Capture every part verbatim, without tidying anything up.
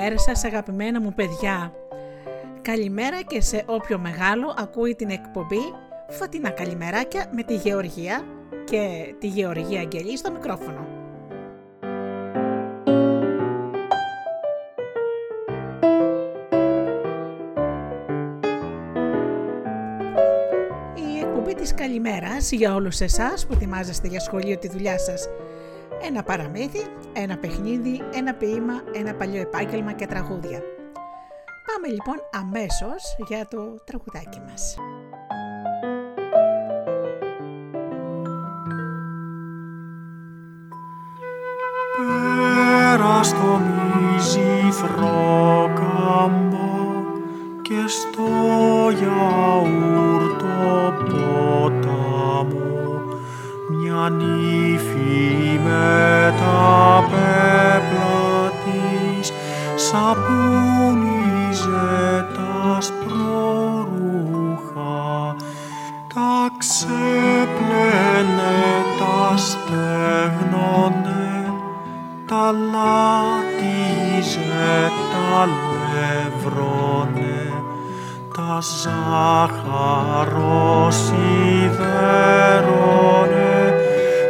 Καλημέρα σας αγαπημένα μου παιδιά. Καλημέρα και σε όποιο μεγάλο ακούει την εκπομπή Φωτίνα Καλημεράκια με τη Γεωργία και τη Γεωργία Αγγελή στο μικρόφωνο. Η εκπομπή της καλημέρας για όλους εσάς που ετοιμάζεστε για σχολείο τη δουλειά σας. Ένα παραμύθι, ένα παιχνίδι, ένα ποίημα, ένα παλιό επάγγελμα και τραγούδια. Πάμε λοιπόν αμέσως για το τραγουδάκι μας. Πέρα στον ηζήθρο κάμπο και στο γιαούρτο ποτάμο μια νύφη με τα πέπλα της σαπούνιζε τα σπρορούχα, τα ξέπλαινε, τα στέγνωνε, τα λάτιζε, τα λεύρωνε, τα ζάχαροσιδέρωνε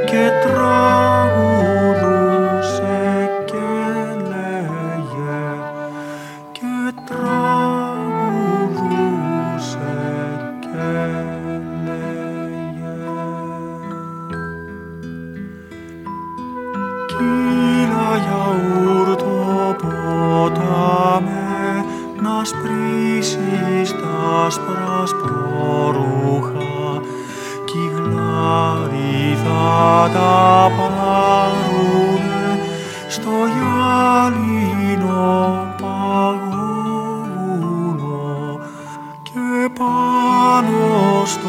και τραγουδούσε και λέγε, και τραγουδούσε και λέγε. Κύλα γιαούρτο ποτάμε, να σπρίσεις τα άσπρα σπρορούχα, κι η γλάρι θα τα πάρουνε στο γυαλινό παγόβουνο, και πάνω στο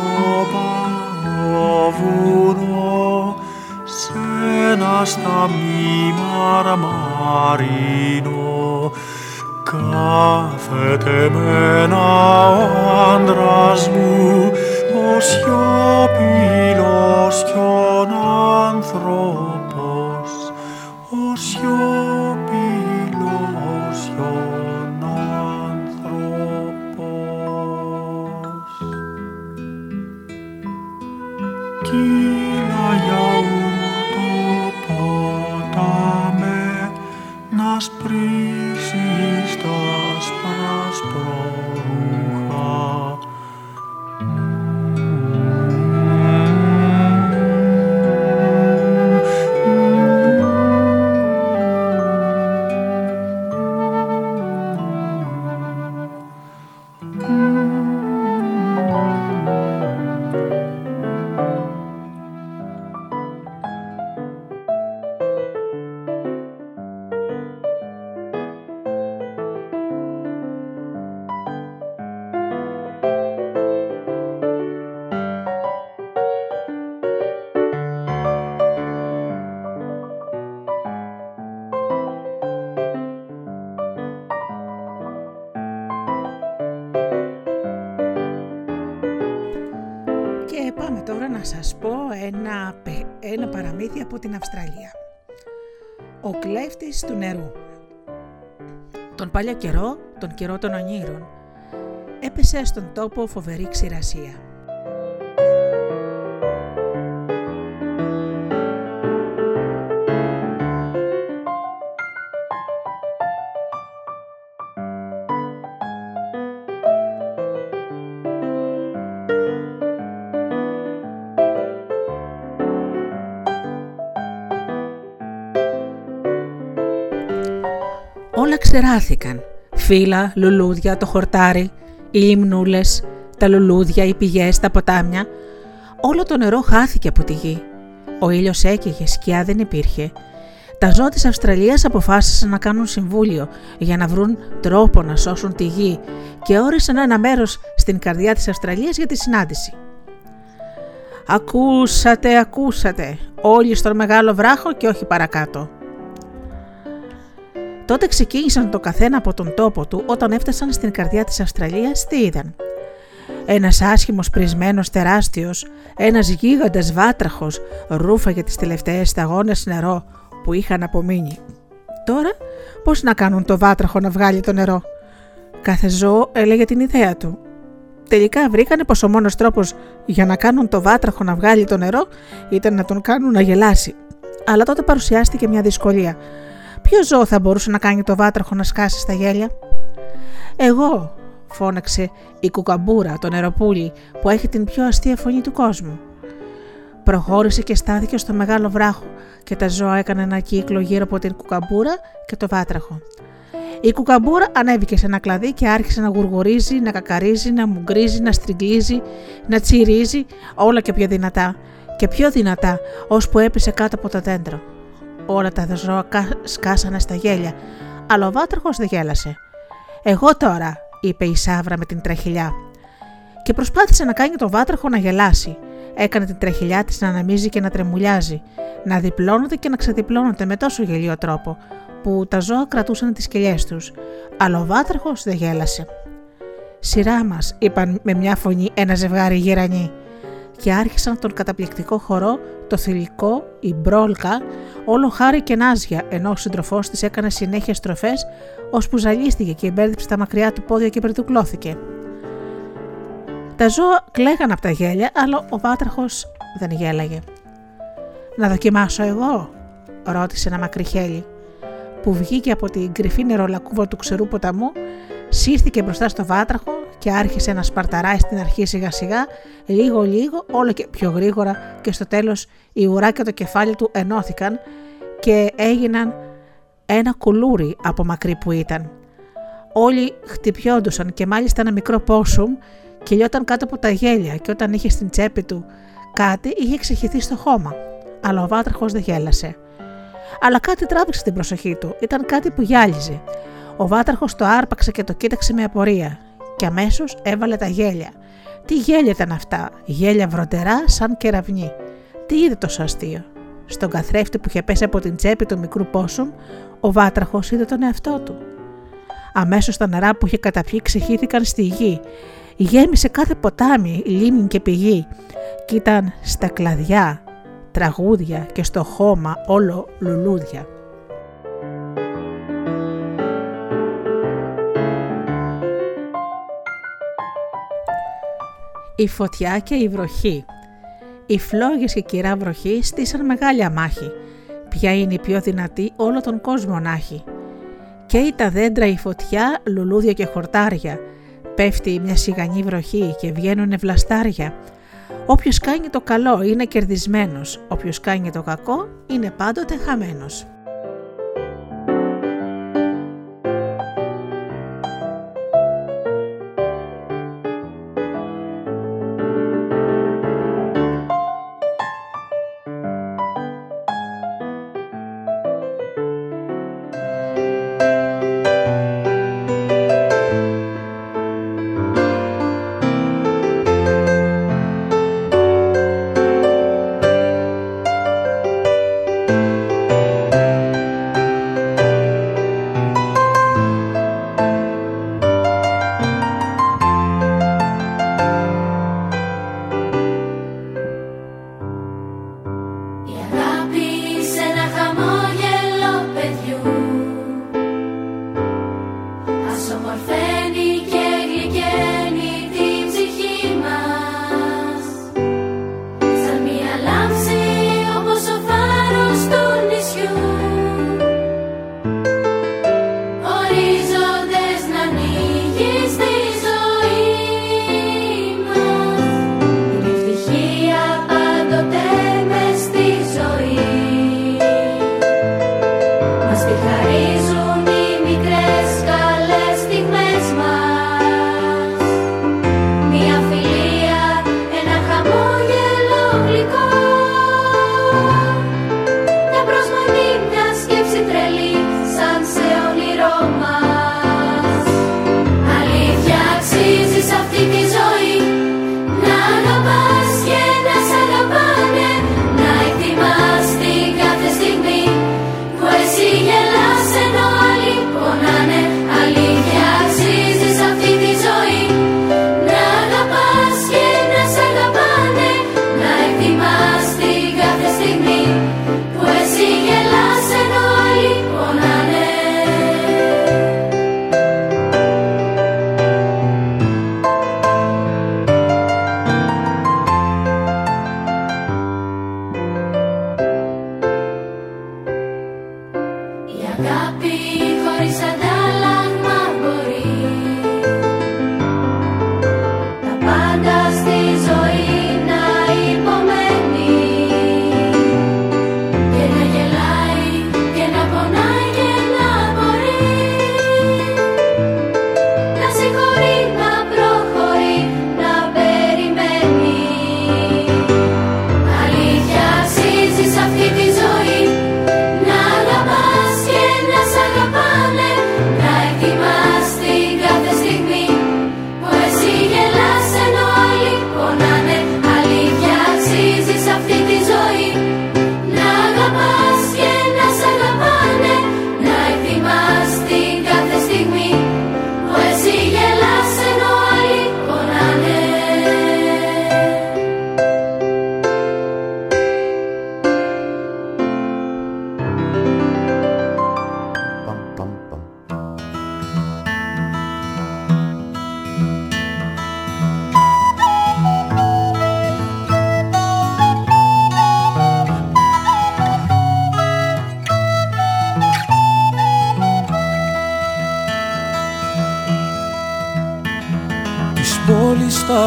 παγόβουνο σ' ένα σταμνί μαρμαρίνο κάθεται με ένα ο άντρας μου, ο σιωπηλός κι ο άνθρωπος, ο σιωπηλός κι ο άνθρωπος. Κύλα γιαούρτο ποτάμε, να σπρίσεις τα άσπρα σπρορούχα. Να σας πω ένα, ένα παραμύθι από την Αυστραλία. Ο κλέφτης του νερού. Τον παλιό καιρό, τον καιρό των ονείρων, έπεσε στον τόπο φοβερή ξηρασία. Όλα ξεράθηκαν, φύλλα, λουλούδια, το χορτάρι, οι λιμνούλες, τα λουλούδια, οι πηγές, τα ποτάμια. Όλο το νερό χάθηκε από τη γη. Ο ήλιος έκαιγε, σκιά δεν υπήρχε. Τα ζώα της Αυστραλίας αποφάσισαν να κάνουν συμβούλιο για να βρουν τρόπο να σώσουν τη γη και όρισαν ένα μέρος στην καρδιά της Αυστραλίας για τη συνάντηση. «Ακούσατε, ακούσατε, όλοι στον μεγάλο βράχο και όχι παρακάτω». Τότε ξεκίνησαν το καθένα από τον τόπο του. Όταν έφτασαν στην καρδιά της Αυστραλίας, τι είδαν? Ένας άσχημος πρισμένος τεράστιος, ένας γίγαντας βάτραχος, ρούφαγε τις τελευταίες σταγόνες νερό που είχαν απομείνει. Τώρα πώς να κάνουν το βάτραχο να βγάλει το νερό. Κάθε ζώο έλεγε την ιδέα του. Τελικά βρήκανε πως ο μόνος τρόπος για να κάνουν το βάτραχο να βγάλει το νερό ήταν να τον κάνουν να γελάσει. Αλλά τότε παρουσιάστηκε μια δυσκολία. Ποιο ζώο θα μπορούσε να κάνει το βάτραχο να σκάσει στα γέλια? «Εγώ», φώναξε η κουκαμπούρα, το νεροπούλι που έχει την πιο αστεία φωνή του κόσμου. Προχώρησε και στάθηκε στο μεγάλο βράχο και τα ζώα έκαναν ένα κύκλο γύρω από την κουκαμπούρα και το βάτραχο. Η κουκαμπούρα ανέβηκε σε ένα κλαδί και άρχισε να γουργουρίζει, να κακαρίζει, να μουγκρίζει, να στριγγίζει, να τσιρίζει, όλα και πιο δυνατά και πιο δυνατά, ώσπου έπεσε κάτω από το δέντρο. Όλα τα ζώα σκάσανε στα γέλια, αλλά ο βάτραχος δεν γέλασε. «Εγώ τώρα», είπε η Σάβρα με την τραχηλιά. Και προσπάθησε να κάνει τον βάτραχο να γελάσει. Έκανε την τραχηλιά της να αναμίζει και να τρεμουλιάζει, να διπλώνονται και να ξεδιπλώνονται με τόσο γελίο τρόπο, που τα ζώα κρατούσαν τις κελιές τους. Αλλά ο βάτραχος δεν γέλασε. «Σειρά μας», είπαν με μια φωνή ένα ζευγάρι γερανοί. Και άρχισαν τον καταπληκτικό χορό, το θηλυκό, η μπρόλκα, όλο χάρη και νάζια, ενώ ο συντροφός της έκανε συνέχεια στροφές, ώσπου ζαλίστηκε και μπέρδεψε τα μακριά του πόδια και περτουκλώθηκε. Τα ζώα κλαίγαν από τα γέλια, αλλά ο βάτραχος δεν γέλαγε. «Να δοκιμάσω εγώ?» ρώτησε ένα μακριχέλι, που βγήκε από την κρυφή νερολακκούβα του ξερού ποταμού, σύρθηκε μπροστά στο βάτραχο και άρχισε να σπαρταράει στην αρχή σιγά σιγά, λίγο λίγο, όλο και πιο γρήγορα, και στο τέλος η ουρά και το κεφάλι του ενώθηκαν και έγιναν ένα κουλούρι από μακρύ που ήταν. Όλοι χτυπιόντουσαν και μάλιστα ένα μικρό πόσουμ κυλιόταν κάτω από τα γέλια, και όταν είχε στην τσέπη του κάτι είχε ξεχυθεί στο χώμα, αλλά ο βάτραχος δεν γέλασε. Αλλά κάτι τράβηξε την προσοχή του, ήταν κάτι που γυάλιζε. Ο βάτραχος το άρπαξε και το κοίταξε με απορία και αμέσως έβαλε τα γέλια. Τι γέλια ήταν αυτά, γέλια βροντερά σαν κεραυνή. Τι είδε τόσο αστείο? Στον καθρέφτη που είχε πέσει από την τσέπη του μικρού πόσουμ, ο βάτραχος είδε τον εαυτό του. Αμέσως τα νερά που είχε καταπιεί ξεχύθηκαν στη γη. Γέμισε κάθε ποτάμι, λίμνη και πηγή, και ήταν στα κλαδιά τραγούδια και στο χώμα όλο λουλούδια. Η φωτιά και η βροχή. Οι φλόγες και κυρά βροχή στήσαν μεγάλη αμάχη. Ποια είναι η πιο δυνατή όλο τον κόσμο να έχει? Καίει τα δέντρα η φωτιά, λουλούδια και χορτάρια. Πέφτει μια σιγανή βροχή και βγαίνουνε βλαστάρια. Όποιος κάνει το καλό είναι κερδισμένος, όποιος κάνει το κακό είναι πάντοτε χαμένος. Thank you.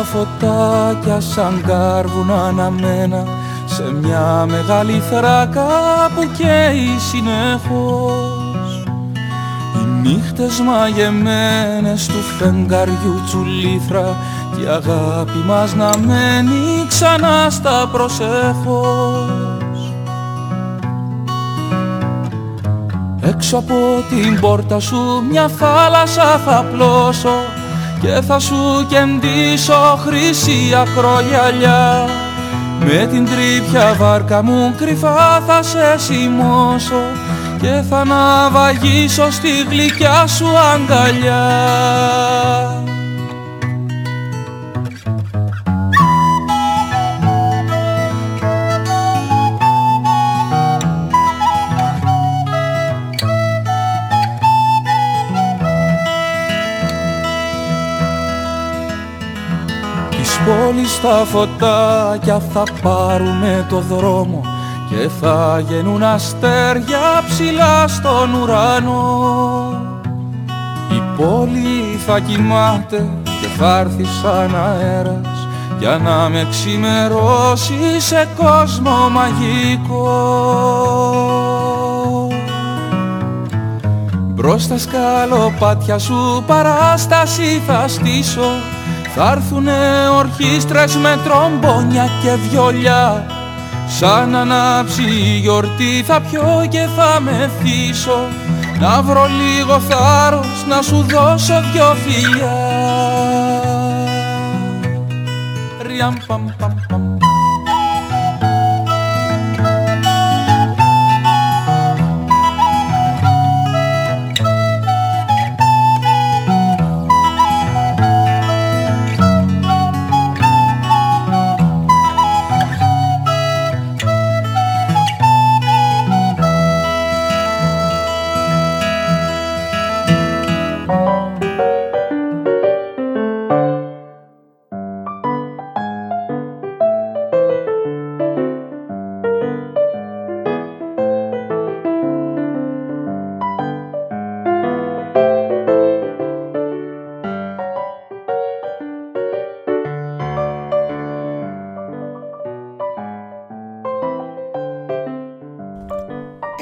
φωτάκια σαν κάρβουνα αναμένα σε μια μεγάλη θράκα που καίει συνεχώς. Οι νύχτες μαγεμένες του φεγγαριού τσουλήθρα κι η αγάπη μας να μένει ξανά στα προσεχώς. Έξω από την πόρτα σου μια θάλασσα θα πλώσω και θα σου κεντήσω χρυσή ακρογιαλιά. Με την τρύπια βάρκα μου κρυφά θα σε σημώσω και θα ναυαγίσω στη γλυκιά σου αγκαλιά. Πόλης τα φωτάκια θα πάρουμε το δρόμο και θα γεννούν αστέρια ψηλά στον ουρανό. Η πόλη θα κοιμάται και θα έρθει σαν αέρας για να με ξημερώσει σε κόσμο μαγικό. Μπρος στα σκαλοπάτια σου παράσταση θα στήσω. Θα έρθουνε ορχήστρες με τρομπόνια και βιολιά. Σαν ανάψει η γιορτή θα πιω και θα μεθύσω. Να βρω λίγο θάρρος να σου δώσω δυο φιλιά. Ριαμ παμ παμ παμ.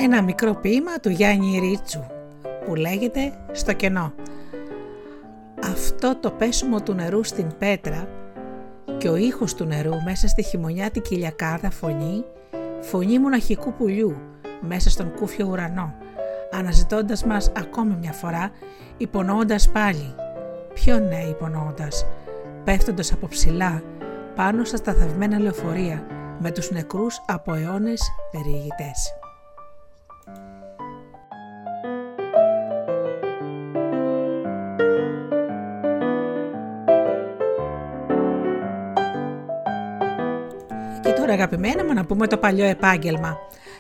Ένα μικρό ποίημα του Γιάννη Ρίτσου που λέγεται «Στο κενό». Αυτό το πέσιμο του νερού στην πέτρα και ο ήχος του νερού μέσα στη χειμωνιάτικη λιακάδα φωνή, φωνή μοναχικού πουλιού μέσα στον κούφιο ουρανό, αναζητώντας μας ακόμη μια φορά, υπονοώντας πάλι. Ποιο ναι υπονοώντας, πέφτοντας από ψηλά πάνω στα σταθευμένα λεωφορεία με τους νεκρούς από αιώνες περιηγητές. Αγαπημένα μου, να πούμε το παλιό επάγγελμα.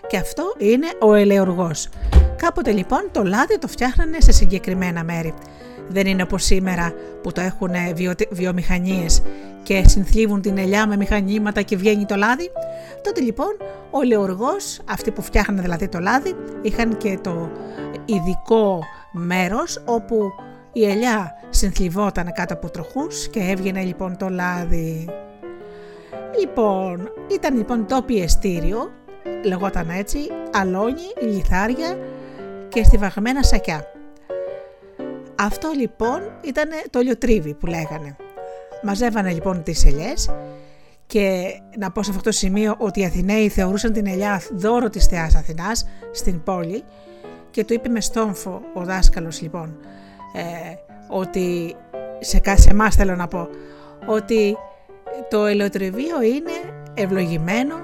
Και αυτό είναι ο ελαιοργός. Κάποτε λοιπόν το λάδι το φτιάχνανε σε συγκεκριμένα μέρη. Δεν είναι όπως σήμερα που το έχουν βιο... βιομηχανίες και συνθλίβουν την ελιά με μηχανήματα και βγαίνει το λάδι. Τότε λοιπόν ο ελαιοργός, αυτοί που φτιάχνανε δηλαδή το λάδι, είχαν και το ειδικό μέρος όπου η ελιά συνθλιβόταν κάτω από τροχούς και έβγαινε λοιπόν το λάδι. Λοιπόν, ήταν λοιπόν το πιεστήριο, λεγόταν έτσι, αλόνι, λιθάρια και στιβαγμένα σακιά. Αυτό λοιπόν ήταν το λιοτρίβι που λέγανε. Μαζεύανε λοιπόν τις ελιές και να πω σε αυτό το σημείο ότι οι Αθηναίοι θεωρούσαν την ελιά δώρο της θεάς Αθηνάς στην πόλη και του είπε με στόμφο ο δάσκαλος λοιπόν ε, ότι σε, σε εμάς θέλω να πω ότι το ελαιοτριβείο είναι ευλογημένο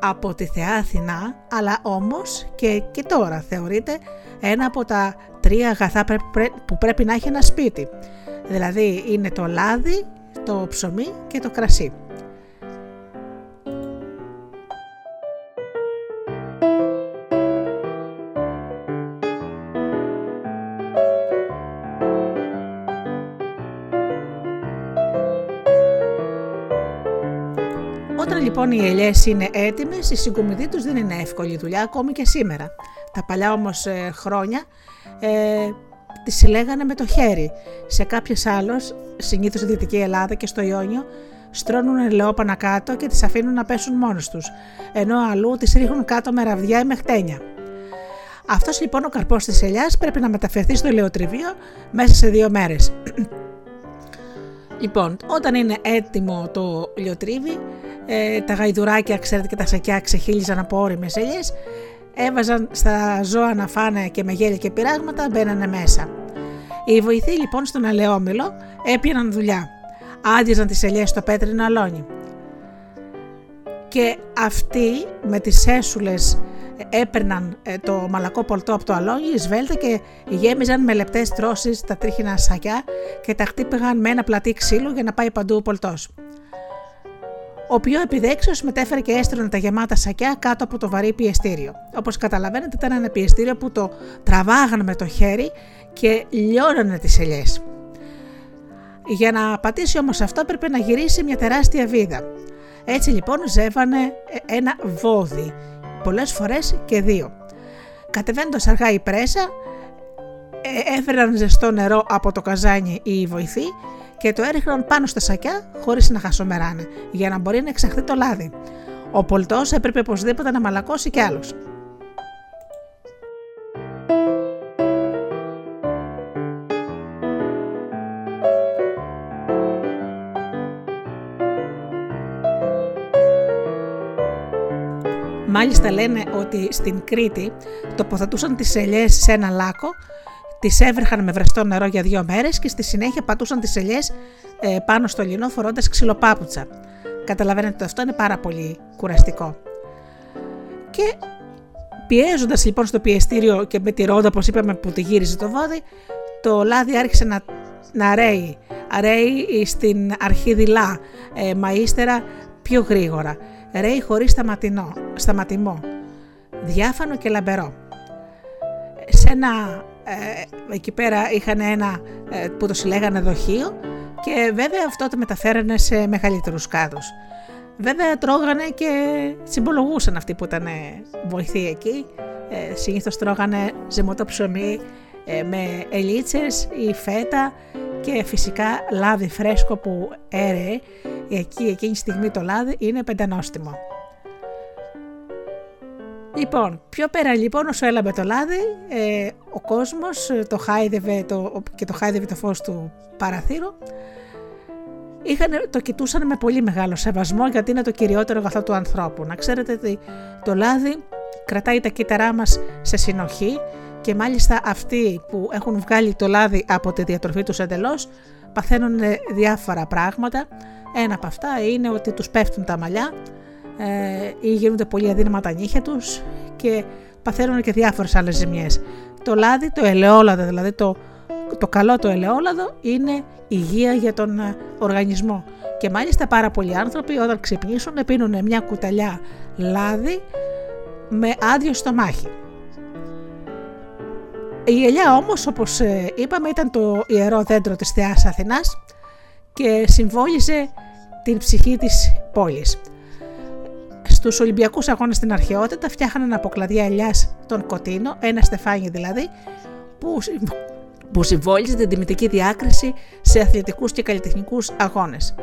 από τη θεά Αθηνά, αλλά όμως και, και τώρα θεωρείται ένα από τα τρία αγαθά που πρέπει να έχει ένα σπίτι. Δηλαδή είναι το λάδι, το ψωμί και το κρασί. Λοιπόν, οι ελιές είναι έτοιμες, η συγκομιδή τους δεν είναι εύκολη δουλειά ακόμη και σήμερα. Τα παλιά όμως ε, χρόνια ε, τη συλλέγανε με το χέρι. Σε κάποιες άλλες, συνήθως στη Δυτική Ελλάδα και στο Ιόνιο, στρώνουν λεόπανα κάτω και τις αφήνουν να πέσουν μόνες τους, ενώ αλλού τις ρίχνουν κάτω με ραβδιά ή με χτένια. Αυτός λοιπόν ο καρπός της ελιάς πρέπει να μεταφερθεί στο ελαιοτριβείο μέσα σε δύο μέρες. Λοιπόν, όταν είναι έτοιμο το ελαιοτρίβι, ε, τα γαϊδουράκια, ξέρετε, και τα σακιά ξεχύλιζαν από ώριμες ελιές, έβαζαν στα ζώα να φάνε και με γέλια και πειράγματα μπαίνανε μέσα. Οι βοηθοί λοιπόν στον αλεόμηλο έπιαναν δουλειά. Άντιζαν τις ελιές στο πέτρινο αλόνι. Και αυτοί με τις έσουλες έπαιρναν το μαλακό πολτό από το αλόγι, σβέλτα, και γέμιζαν με λεπτές τρώσεις τα τρίχινα σακιά και τα χτύπηγαν με ένα πλατή ξύλου για να πάει παντού ο πολτός. Ο πιο επιδέξιος μετέφερε και έστρωνε τα γεμάτα σακιά κάτω από το βαρύ πιεστήριο. Όπως καταλαβαίνετε, ήταν ένα πιεστήριο που το τραβάγαν με το χέρι και λιώνανε τις ελιές. Για να πατήσει όμως αυτό πρέπει να γυρίσει μια τεράστια βίδα. Έτσι λοιπόν ζεύανε ένα βόδι, πολλές φορές και δύο. Κατεβαίνοντας αργά η πρέσα, έφεραν ζεστό νερό από το καζάνι οι βοηθοί και το έριχναν πάνω στα σακιά χωρίς να χασομεράνε, για να μπορεί να εξαχθεί το λάδι. Ο πολτός έπρεπε οπωσδήποτε να μαλακώσει κι άλλος. Μάλιστα λένε ότι στην Κρήτη τοποθετούσαν τις ελιές σε ένα λάκκο, τις έβρεχαν με βραστό νερό για δύο μέρες και στη συνέχεια πατούσαν τις ελιές ε, πάνω στο λινό φορώντας ξυλοπάπουτσα. Καταλαβαίνετε ότι αυτό είναι πάρα πολύ κουραστικό. Και πιέζοντας λοιπόν στο πιεστήριο και με τη ρόδα, όπως είπαμε, που τη γύριζε το βόδι, το λάδι άρχισε να, να ρέει. Ρέει στην αρχή δειλά, ε, μα ύστερα πιο γρήγορα. Ρέει χωρίς σταματηνό, σταματημό, διάφανο και λαμπερό. Σε ένα, ε, εκεί πέρα είχαν ένα ε, που το συλλέγανε δοχείο και βέβαια αυτό το μεταφέρανε σε μεγαλύτερους κάδους. Βέβαια τρώγανε και συμπολογούσαν αυτοί που ήταν βοηθοί εκεί. Ε, συνήθως τρώγανε ζυμωτό ψωμί ε, με ελίτσες ή φέτα και φυσικά λάδι φρέσκο που έρεε. Εκεί, εκείνη τη στιγμή το λάδι είναι πεντανόστιμο. Λοιπόν, πιο πέρα λοιπόν όσο έλαμπε το λάδι, ε, ο κόσμος το χάιδευε το, και το χάιδευε το φως του παραθύρου. Είχανε, το κοιτούσαν με πολύ μεγάλο σεβασμό γιατί είναι το κυριότερο αγαθό του ανθρώπου. Να ξέρετε ότι το λάδι κρατάει τα κύτταρά μας σε συνοχή και μάλιστα αυτοί που έχουν βγάλει το λάδι από τη διατροφή τους εντελώς παθαίνουν διάφορα πράγματα. Ένα από αυτά είναι ότι τους πέφτουν τα μαλλιά ε, ή γίνονται πολύ αδύναμα τα νύχια τους και παθαίνουν και διάφορες άλλες ζημιές. Το λάδι, το ελαιόλαδο, δηλαδή το, το καλό το ελαιόλαδο είναι υγεία για τον οργανισμό και μάλιστα πάρα πολλοί άνθρωποι όταν ξυπνήσουν πίνουν μια κουταλιά λάδι με άδειο στομάχι. Η ελιά όμως, όπως είπαμε, ήταν το ιερό δέντρο της Θεάς Αθηνάς και συμβόλιζε την ψυχή της πόλης. Στους Ολυμπιακούς αγώνες στην αρχαιότητα φτιάχναν από κλαδιά ελιάς τον Κωτίνο, ένα στεφάνι δηλαδή, που συμβόλιζε την τιμητική διάκριση σε αθλητικούς και καλλιτεχνικούς αγώνες.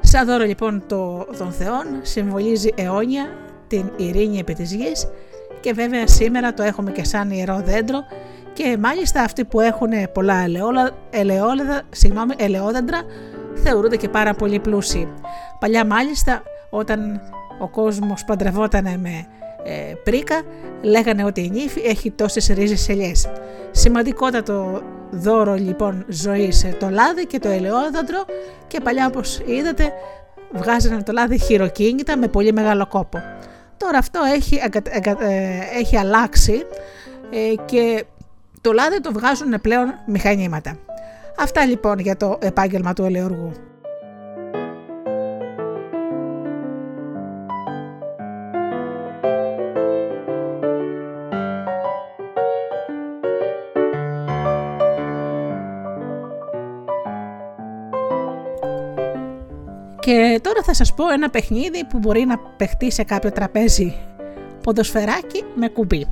Σαν δώρο λοιπόν το, των Θεών συμβολίζει αιώνια την ειρήνη επί της γης και βέβαια σήμερα το έχουμε και σαν ιερό δέντρο. Και μάλιστα αυτοί που έχουν πολλά ελαιόλα, ελαιόλα, συγγνώμη, ελαιόδεντρα θεωρούνται και πάρα πολύ πλούσιοι. Παλιά μάλιστα όταν ο κόσμος παντρευότανε με ε, πρίκα λέγανε ότι η νύφη έχει τόσες ρίζες ελιές. Σημαντικότατο δώρο λοιπόν ζωής το λάδι και το ελαιόδεντρο και παλιά, όπως είδατε, βγάζανε το λάδι χειροκίνητα με πολύ μεγάλο κόπο. Τώρα αυτό έχει, αγκα, αγκα, ε, έχει αλλάξει ε, και το λάδι το βγάζουν πλέον μηχανήματα. Αυτά λοιπόν για το επάγγελμα του ελαιοργού. Και τώρα θα σας πω ένα παιχνίδι που μπορεί να παιχτεί σε κάποιο τραπέζι ποδοσφαιράκι με κουμπί.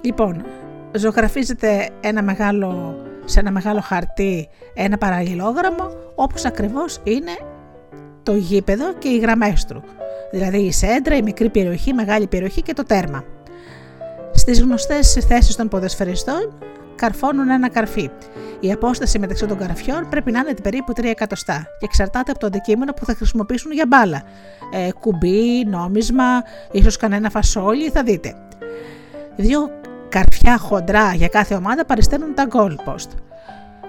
Λοιπόν, ζωγραφίζεται ένα μεγάλο, σε ένα μεγάλο χαρτί ένα παραλληλόγραμμο, όπως ακριβώς είναι το γήπεδο και οι γραμμές του. Δηλαδή η σέντρα, η μικρή περιοχή, η μεγάλη περιοχή και το τέρμα. Στις γνωστές θέσεις των ποδοσφαιριστών καρφώνουν ένα καρφί. Η απόσταση μεταξύ των καρφιών πρέπει να είναι περίπου τρία εκατοστά και εξαρτάται από το αντικείμενο που θα χρησιμοποιήσουν για μπάλα. Ε, κουμπί, νόμισμα, ίσως κανένα φασόλι, θα δείτε. Δύο καρφιά χοντρά για κάθε ομάδα παρισταίνουν τα goal post.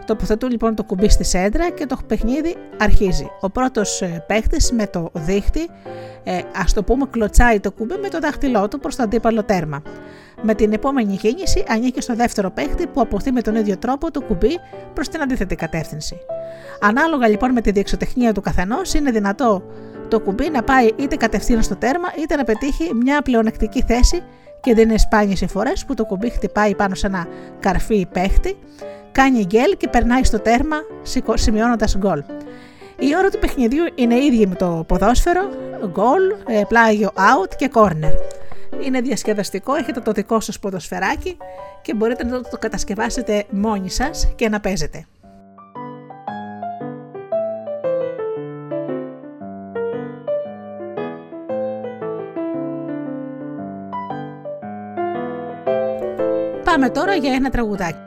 Τοποθετούν λοιπόν το κουμπί στη σέντρα και το παιχνίδι αρχίζει. Ο πρώτος παίχτης με το δίχτυ, ε, ας το πούμε, κλωτσάει το κουμπί με το δάχτυλό του προς το αντίπαλο τέρμα. Με την επόμενη κίνηση ανήκει στο δεύτερο παίχτη που αποθεί με τον ίδιο τρόπο το κουμπί προς την αντίθετη κατεύθυνση. Ανάλογα λοιπόν με τη διεξοτεχνία του καθενός, είναι δυνατό το κουμπί να πάει είτε κατευθείαν στο τέρμα είτε να πετύχει μια πλεονεκτική θέση και δεν είναι σπάνιες οι φορές που το κουμπί χτυπάει πάνω σε ένα καρφί παίχτη, κάνει γκέλ και περνάει στο τέρμα σημειώνοντας γκολ. Η ώρα του παιχνιδιού είναι ίδια με το ποδόσφαιρο, γκολ, πλάγιο out και corner. Είναι διασκεδαστικό, έχετε το δικό σας ποδοσφαιράκι και μπορείτε να το κατασκευάσετε μόνοι σας και να παίζετε. Πάμε τώρα για ένα τραγουδάκι.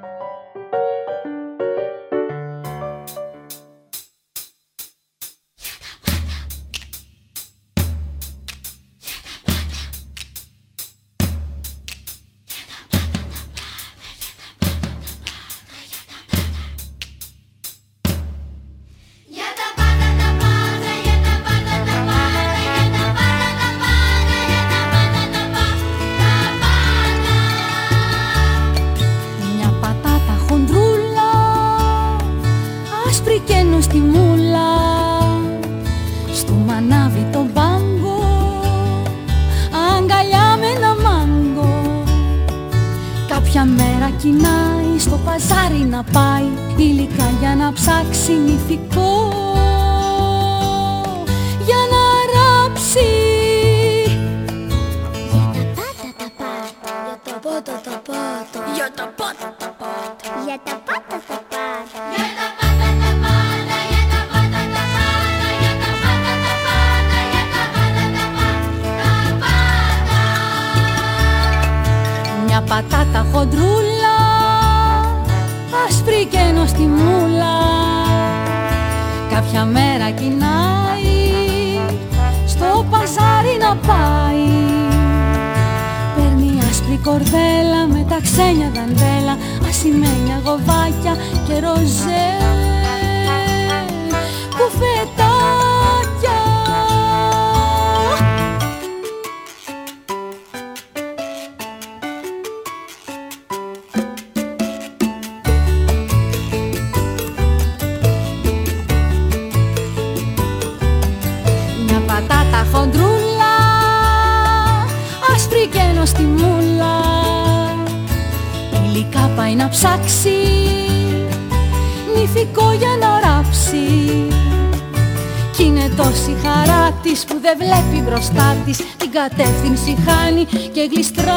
Και γλιστράει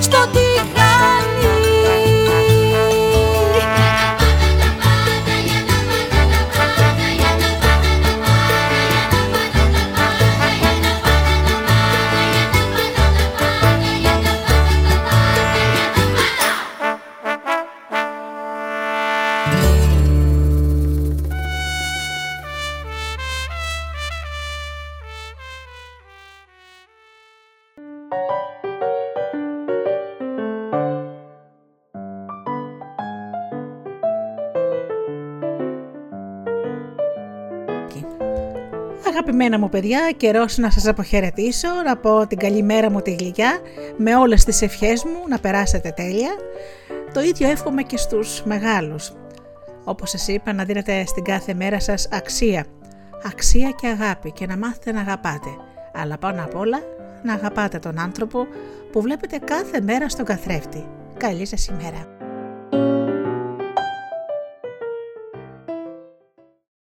στο τηγάνι. Αγαπημένα μου παιδιά, καιρός να σας αποχαιρετήσω, να πω την καλημέρα μου τη γλυκιά, με όλες τις ευχές μου να περάσετε τέλεια. Το ίδιο εύχομαι και στους μεγάλους. Όπως σας είπα, να δίνετε στην κάθε μέρα σας αξία. Αξία και αγάπη και να μάθετε να αγαπάτε. Αλλά πάνω απ' όλα να αγαπάτε τον άνθρωπο που βλέπετε κάθε μέρα στον καθρέφτη. Καλή σας ημέρα.